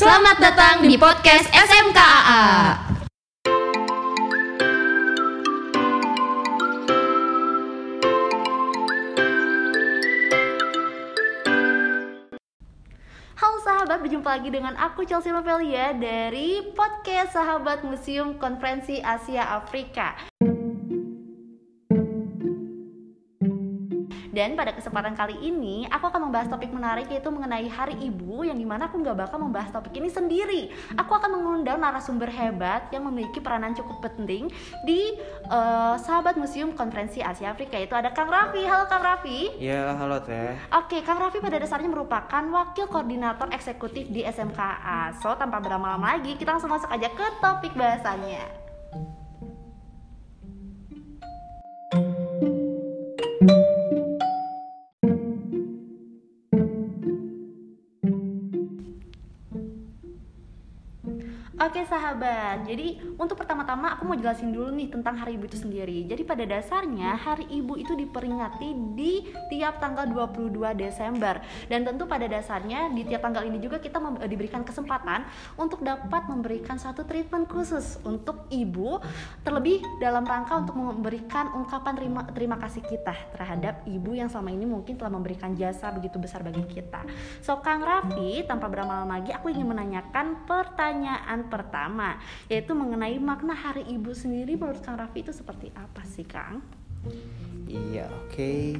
Selamat datang di podcast SMKAA. Halo sahabat, berjumpa lagi dengan aku Chelsea Mopelia dari podcast Sahabat Museum Konferensi Asia Afrika. Dan pada kesempatan kali ini, aku akan membahas topik menarik yaitu mengenai Hari Ibu, yang dimana aku nggak bakal membahas topik ini sendiri. Aku akan mengundang narasumber hebat yang memiliki peranan cukup penting di Sahabat Museum Konferensi Asia Afrika, yaitu ada Kang Rafi. Halo Kang Rafi. Ya, halo Teh. Oke, Kang Rafi pada dasarnya merupakan wakil koordinator eksekutif di SMKA. So, tanpa berlama-lama lagi, kita langsung masuk aja ke topik bahasannya. Oke sahabat, jadi untuk pertama-tama aku mau jelasin dulu nih tentang Hari Ibu itu sendiri. Jadi pada dasarnya Hari Ibu itu diperingati di tiap tanggal 22 Desember. Dan tentu pada dasarnya di tiap tanggal ini juga kita diberikan kesempatan untuk dapat memberikan suatu treatment khusus untuk ibu, terlebih dalam rangka untuk memberikan ungkapan terima kasih kita terhadap ibu yang selama ini mungkin telah memberikan jasa begitu besar bagi kita. So Kang Rafi, tanpa berlama-lama lagi aku ingin menanyakan pertanyaan pertama, yaitu mengenai makna Hari Ibu sendiri menurut Kang Rafi itu seperti apa sih Kang? Iya, oke.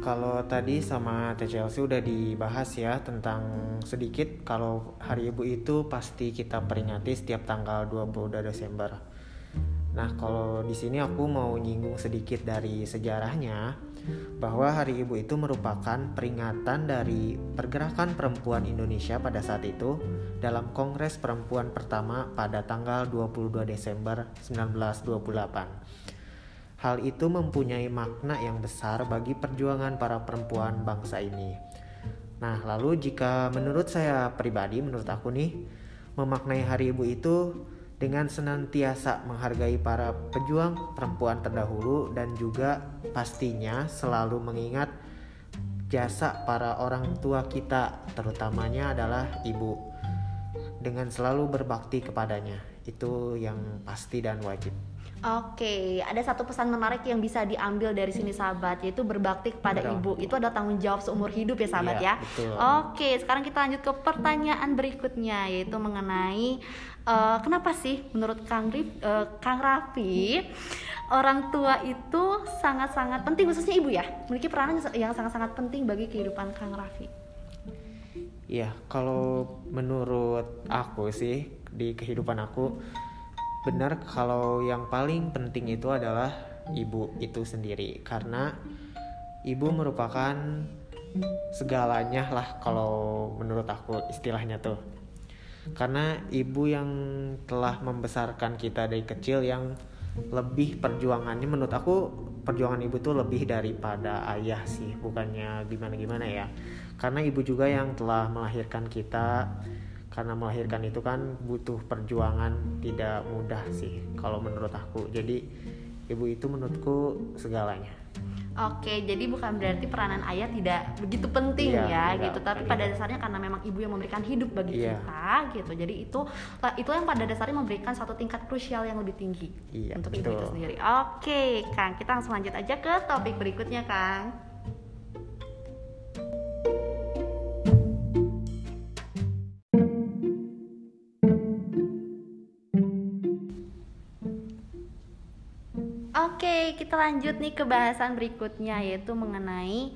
Kalau tadi sama Teh Chelsea udah dibahas ya tentang sedikit kalau Hari Ibu itu pasti kita peringati setiap tanggal 22 Desember. Nah, kalau di sini aku mau nyinggung sedikit dari sejarahnya bahwa Hari Ibu itu merupakan peringatan dari pergerakan perempuan Indonesia pada saat itu dalam Kongres Perempuan pertama pada tanggal 22 Desember 1928. Hal itu mempunyai makna yang besar bagi perjuangan para perempuan bangsa ini. Nah, lalu jika menurut saya pribadi, menurut aku nih, memaknai Hari Ibu itu dengan senantiasa menghargai para pejuang perempuan terdahulu dan juga pastinya selalu mengingat jasa para orang tua kita, terutamanya adalah ibu, dengan selalu berbakti kepadanya. Itu yang pasti dan wajib. Oke, ada satu pesan menarik yang bisa diambil dari sini sahabat, yaitu berbakti kepada ibu. Itu adalah tanggung jawab seumur hidup ya sahabat ya. Betul. Oke, sekarang kita lanjut ke pertanyaan berikutnya, yaitu mengenai kenapa sih menurut Kang Rafi orang tua itu sangat-sangat penting, khususnya ibu ya, memiliki peranan yang sangat-sangat penting bagi kehidupan Kang Rafi? Ya, kalau menurut aku sih di kehidupan aku, benar kalau yang paling penting itu adalah ibu itu sendiri, karena ibu merupakan segalanya lah kalau menurut aku istilahnya tuh. Karena ibu yang telah membesarkan kita dari kecil, yang lebih perjuangannya menurut aku perjuangan ibu tuh lebih daripada ayah sih, bukannya gimana-gimana ya. Karena ibu juga yang telah melahirkan kita. Karena melahirkan itu kan butuh perjuangan, tidak mudah sih kalau menurut aku. Jadi ibu itu menurutku segalanya. Oke, jadi bukan berarti peranan ayah tidak begitu penting ya, gitu. Tapi pada dasarnya karena memang ibu yang memberikan hidup bagi kita, gitu. Jadi itu yang pada dasarnya memberikan suatu tingkat krusial yang lebih tinggi untuk ibu itu sendiri. Oke, Kang, kita langsung lanjut aja ke topik berikutnya, Kang. Oke, kita lanjut nih ke bahasan berikutnya, yaitu mengenai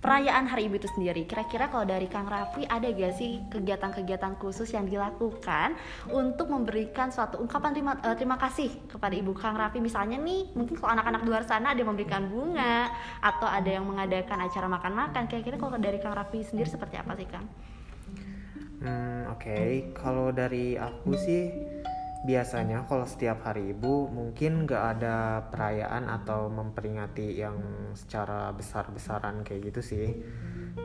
perayaan Hari Ibu itu sendiri. Kira-kira kalau dari Kang Rafi ada gak sih kegiatan-kegiatan khusus yang dilakukan untuk memberikan suatu ungkapan terima kasih kepada ibu Kang Rafi? Misalnya nih, mungkin kalau anak-anak di luar sana ada yang memberikan bunga atau ada yang mengadakan acara makan-makan. Kira-kira kalau dari Kang Rafi sendiri seperti apa sih Kang? Oke, kalau dari aku sih biasanya kalau setiap Hari Ibu mungkin gak ada perayaan atau memperingati yang secara besar-besaran kayak gitu sih.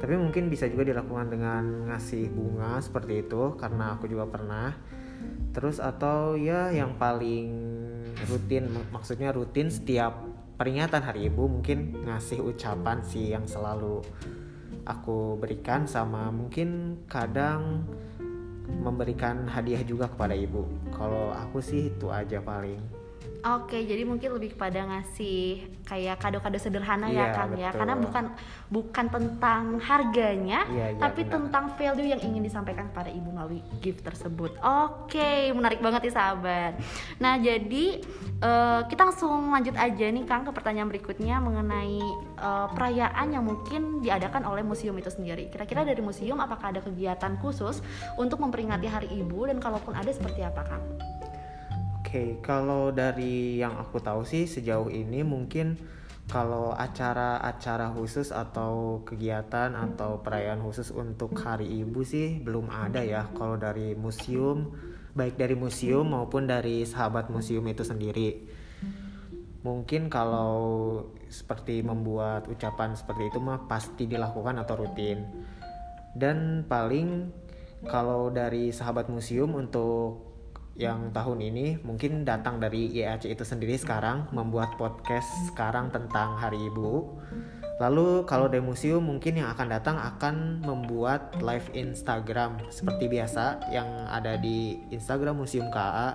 Tapi mungkin bisa juga dilakukan dengan ngasih bunga seperti itu, karena aku juga pernah. Terus atau ya yang paling rutin, maksudnya rutin setiap peringatan Hari Ibu mungkin ngasih ucapan sih yang selalu aku berikan, sama mungkin kadang memberikan hadiah juga kepada ibu. Kalau aku sih itu aja paling. Oke, jadi mungkin lebih kepada ngasih kayak kado-kado sederhana ya Kang ya, karena bukan tentang harganya, tapi tentang value yang ingin disampaikan kepada ibu melalui gift tersebut. Oke, menarik banget nih sahabat. Nah jadi kita langsung lanjut aja nih Kang ke pertanyaan berikutnya mengenai perayaan yang mungkin diadakan oleh museum itu sendiri. Kira-kira dari museum apakah ada kegiatan khusus untuk memperingati Hari Ibu, dan kalaupun ada seperti apa Kang? Oke, kalau dari yang aku tahu sih sejauh ini mungkin kalau acara-acara khusus atau kegiatan atau perayaan khusus untuk Hari Ibu sih belum ada ya, kalau dari museum, baik dari museum maupun dari sahabat museum itu sendiri. Mungkin kalau seperti membuat ucapan seperti itu mah pasti dilakukan atau rutin. Dan paling kalau dari sahabat museum untuk yang tahun ini mungkin datang dari IAC itu sendiri sekarang membuat podcast sekarang tentang Hari Ibu. Lalu kalau dari museum mungkin yang akan datang akan membuat live Instagram seperti biasa yang ada di Instagram Museum KA.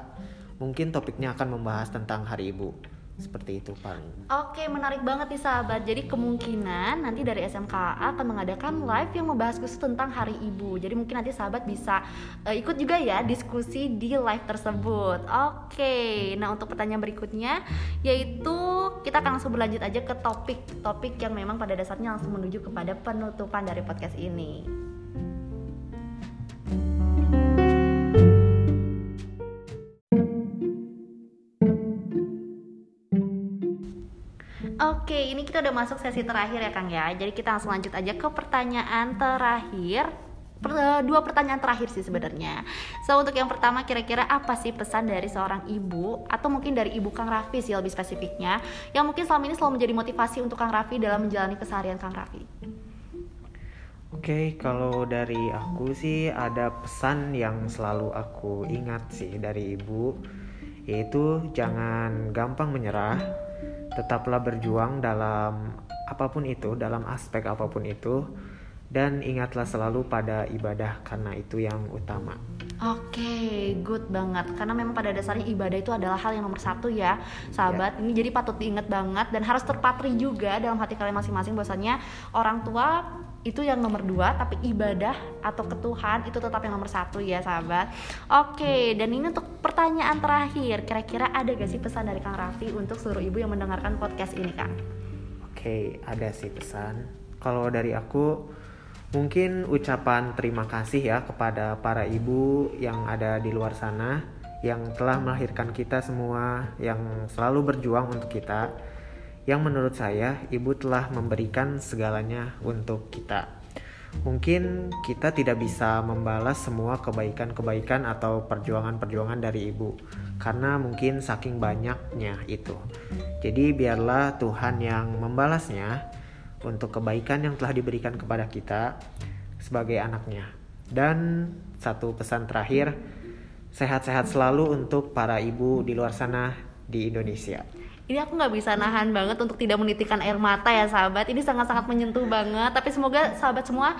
Mungkin topiknya akan membahas tentang Hari Ibu. Seperti itu paling. Oke, menarik banget nih sahabat. Jadi kemungkinan nanti dari SMKA akan mengadakan live yang membahas khusus tentang Hari Ibu. Jadi mungkin nanti sahabat bisa ikut juga ya diskusi di live tersebut. Oke, nah untuk pertanyaan berikutnya yaitu kita akan langsung berlanjut aja ke topik-topik yang memang pada dasarnya langsung menuju kepada penutupan dari podcast ini. Oke, ini kita udah masuk sesi terakhir ya Kang ya. Jadi kita langsung lanjut aja ke pertanyaan terakhir. Dua pertanyaan terakhir sih sebenarnya. So untuk yang pertama, kira-kira apa sih pesan dari seorang ibu, atau mungkin dari ibu Kang Rafi sih lebih spesifiknya, yang mungkin selama ini selalu menjadi motivasi untuk Kang Rafi dalam menjalani keseharian Kang Rafi? Oke, kalau dari aku sih ada pesan yang selalu aku ingat sih dari ibu, yaitu jangan gampang menyerah. Tetaplah berjuang dalam apapun itu, dalam aspek apapun itu, dan ingatlah selalu pada ibadah karena itu yang utama. Oke, good banget. Karena memang pada dasarnya ibadah itu adalah hal yang nomor satu ya, sahabat. Ini jadi patut diingat banget dan harus terpatri juga dalam hati kalian masing-masing bahwasannya orang tua itu yang nomor 2, tapi ibadah atau ketuhan itu tetap yang nomor 1 ya sahabat. Oke, dan ini untuk pertanyaan terakhir, kira-kira ada gak sih pesan dari Kang Rafi untuk seluruh ibu yang mendengarkan podcast ini Kang? Oke, ada sih pesan. Kalau dari aku mungkin ucapan terima kasih ya kepada para ibu yang ada di luar sana, yang telah melahirkan kita semua, yang selalu berjuang untuk kita, yang menurut saya ibu telah memberikan segalanya untuk kita. Mungkin kita tidak bisa membalas semua kebaikan-kebaikan atau perjuangan-perjuangan dari ibu, karena mungkin saking banyaknya itu. Jadi biarlah Tuhan yang membalasnya untuk kebaikan yang telah diberikan kepada kita sebagai anaknya. Dan satu pesan terakhir, sehat-sehat selalu untuk para ibu di luar sana di Indonesia. Ini aku gak bisa nahan banget untuk tidak menitikkan air mata ya sahabat. Ini sangat-sangat menyentuh banget. Tapi semoga sahabat semua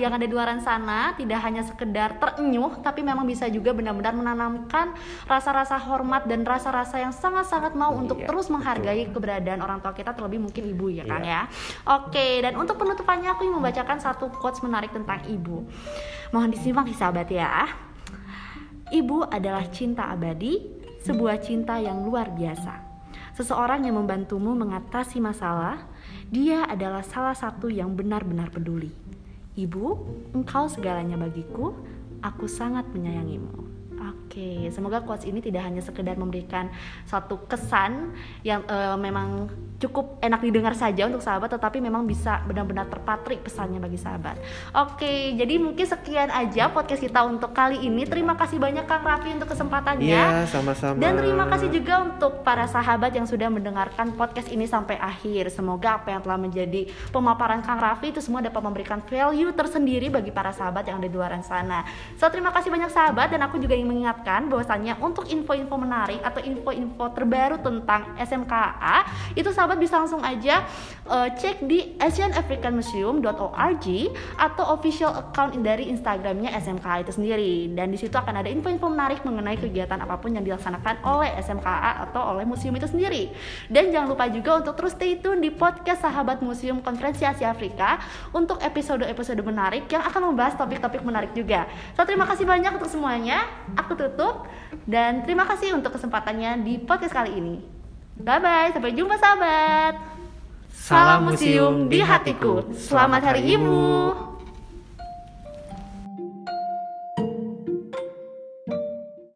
yang ada di luar sana tidak hanya sekedar terenyuh, tapi memang bisa juga benar-benar menanamkan rasa-rasa hormat dan rasa-rasa yang sangat-sangat mau untuk terus menghargai keberadaan orang tua kita, terlebih mungkin ibu ya Kang ya. Oke, dan untuk penutupannya aku ingin membacakan satu quotes menarik tentang ibu. Mohon disimak ya sahabat ya. Ibu adalah cinta abadi, sebuah cinta yang luar biasa. Seseorang yang membantumu mengatasi masalah, dia adalah salah satu yang benar-benar peduli. Ibu, engkau segalanya bagiku, aku sangat menyayangimu. Oke, semoga quotes ini tidak hanya sekedar memberikan satu kesan yang memang cukup enak didengar saja untuk sahabat, tetapi memang bisa benar-benar terpatri pesannya bagi sahabat. Oke, jadi mungkin sekian aja podcast kita untuk kali ini. Terima kasih banyak Kang Rafi untuk kesempatannya. Iya, sama-sama. Dan terima kasih juga untuk para sahabat yang sudah mendengarkan podcast ini sampai akhir. Semoga apa yang telah menjadi pemaparan Kang Rafi itu semua dapat memberikan value tersendiri bagi para sahabat yang ada di luar sana. So, terima kasih banyak sahabat, dan aku juga ingin mengingatkan mengingatkan bahwasannya untuk info-info menarik atau info-info terbaru tentang SMKA itu sahabat bisa langsung aja cek di asianafricanmuseum.org atau official account dari Instagramnya SMKA itu sendiri, dan di situ akan ada info-info menarik mengenai kegiatan apapun yang dilaksanakan oleh SMKA atau oleh museum itu sendiri. Dan jangan lupa juga untuk terus stay tune di podcast Sahabat Museum Konferensi Asia Afrika untuk episode-episode menarik yang akan membahas topik-topik menarik juga. So, terima kasih banyak untuk semuanya, aku tutup, dan terima kasih untuk kesempatannya di podcast kali ini. Bye-bye, sampai jumpa sahabat. Salam museum di hatiku. Selamat hari ibu.